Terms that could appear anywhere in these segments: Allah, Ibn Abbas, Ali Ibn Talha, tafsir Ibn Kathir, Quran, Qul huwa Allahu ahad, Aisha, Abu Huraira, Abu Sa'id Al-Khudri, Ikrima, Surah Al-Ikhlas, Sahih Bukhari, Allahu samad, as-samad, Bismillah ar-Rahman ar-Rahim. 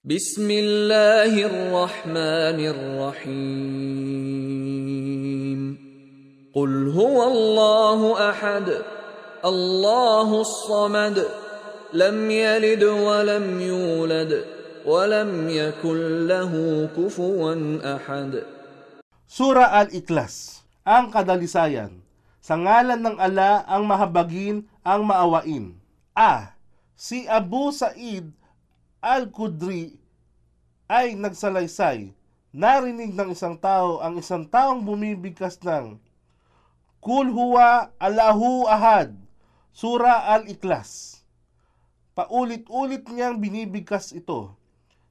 Bismillah ar-Rahman ar-Rahim. Qul huwa Allahu ahad. Allahu samad. Lam yalid wa lam yulad. Wa lam yakul lahu kufuwan ahad. Surah Al-Ikhlas, ang kadalisayan. Sa ngalan ng Allah, ang mahabagin, ang maawain. Si Abu Sa'id Al-Khudri ay nagsalaysay. Narinig ng isang tao ang isang taong bumibigkas ng Qul huwa Allahu ahad, Surah Al-Ikhlas. Paulit-ulit niyang binibigkas ito.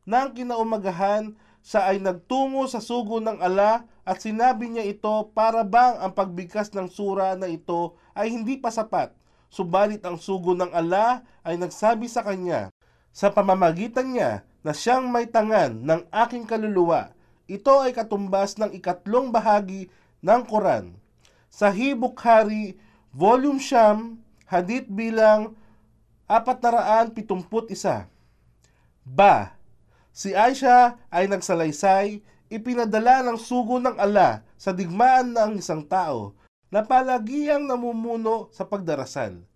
Nang kinaumagahan, siya ay nagtungo sa sugo ng Allah at sinabi niya ito para bang ang pagbigkas ng sura na ito ay hindi pa sapat. Subalit ang sugo ng Allah ay nagsabi sa kanya, sa pamamagitan niya na siyang may tangan ng aking kaluluwa. Ito ay katumbas ng 3 bahagi ng Quran. Sahih Bukhari, Volume 9, Hadith bilang 471. Si Aisha ay nagsalaysay, ipinadala ng sugo ng Allah sa digmaan ng isang tao na palagiyang namumuno sa pagdarasal.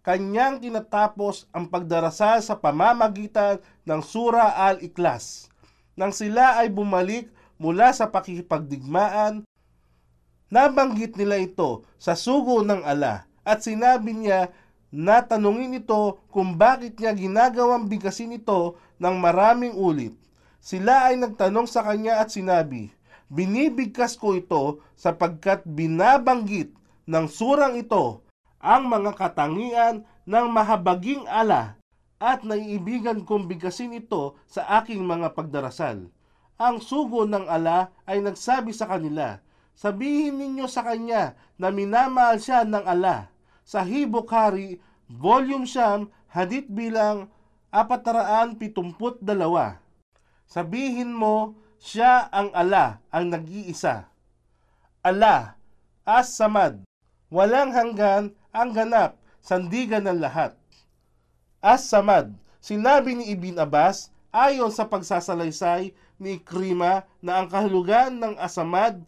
Kanyang tinatapos ang pagdarasal sa pamamagitan ng Surah Al-Ikhlas nang sila ay bumalik mula sa pakikipagdigmaan. Nabanggit nila ito sa sugo ng Allah at sinabi niya na tanungin ito kung bakit niya ginagawang bigkasin ito ng maraming ulit. Sila ay nagtanong sa kanya at sinabi, "Binibigkas ko ito sapagkat binabanggit ng surang ito ang mga katangian ng mahabaging Allah at naiibigan kong bigkasin ito sa aking mga pagdarasal." Ang sugo ng Allah ay nagsabi sa kanila, "Sabihin ninyo sa kanya na minamahal siya ng Allah." Sahih Bukhari, Volume 9, Hadith bilang 472. Sabihin mo, siya ang Allah, ang nag-iisa. Allah, as-samad, walang hanggan, ang ganap, sandigan ng lahat. As-samad, sinabi ni Ibn Abbas ayon sa pagsasalaysay ni Ikrima na ang kahulugan ng as-samad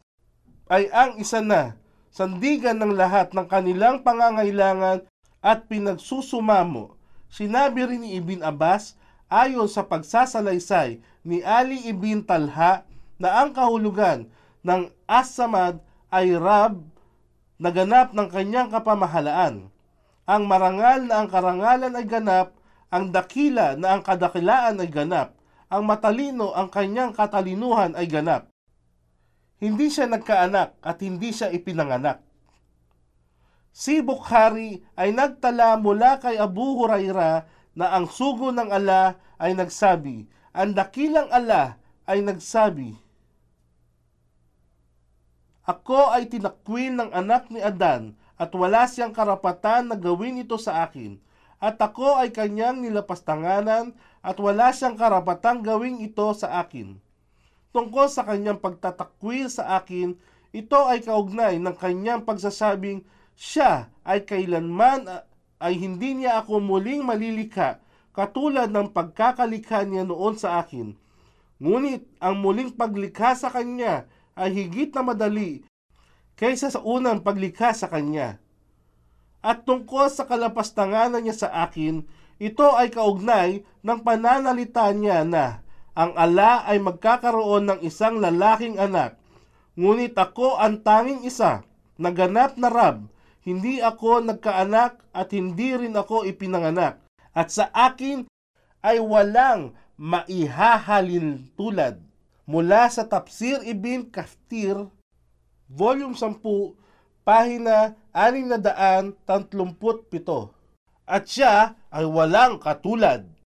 ay ang isa na, sandigan ng lahat ng kanilang pangangailangan at pinagsusumamo. Sinabi rin ni Ibn Abbas ayon sa pagsasalaysay ni Ali Ibn Talha na ang kahulugan ng as-samad ay Rab, naganap ng kanyang kapamahalaan. Ang marangal na ang karangalan ay ganap, ang dakila na ang kadakilaan ay ganap, ang matalino ang kanyang katalinuhan ay ganap. Hindi siya nagkaanak at hindi siya ipinanganak. Si Bukhari ay nagtala mula kay Abu Huraira na ang sugo ng Allah ay nagsabi, ang dakilang Allah ay nagsabi, "Ako ay tinakwil ng anak ni Adan at wala siyang karapatan na gawin ito sa akin. At ako ay kanyang nilapastanganan at wala siyang karapatan gawin ito sa akin." Tungkol sa kanyang pagtatakwil sa akin, ito ay kaugnay ng kanyang pagsasabing siya ay kailanman ay hindi niya ako muling malilika katulad ng pagkakalikha niya noon sa akin. Ngunit ang muling paglikha sa kanya ay higit na madali kaysa sa unang paglikha sa kanya. At tungkol sa kalapastanganan niya sa akin, ito ay kaugnay ng pananalita niya na ang Allah ay magkakaroon ng isang lalaking anak. Ngunit ako ang tanging isa, naganap na Rab, hindi ako nagkaanak at hindi rin ako ipinanganak. At sa akin ay walang maihahalin tulad. Mula sa tafsir Ibn Kathir, Volume 10, Pahina 637. At siya ay walang katulad.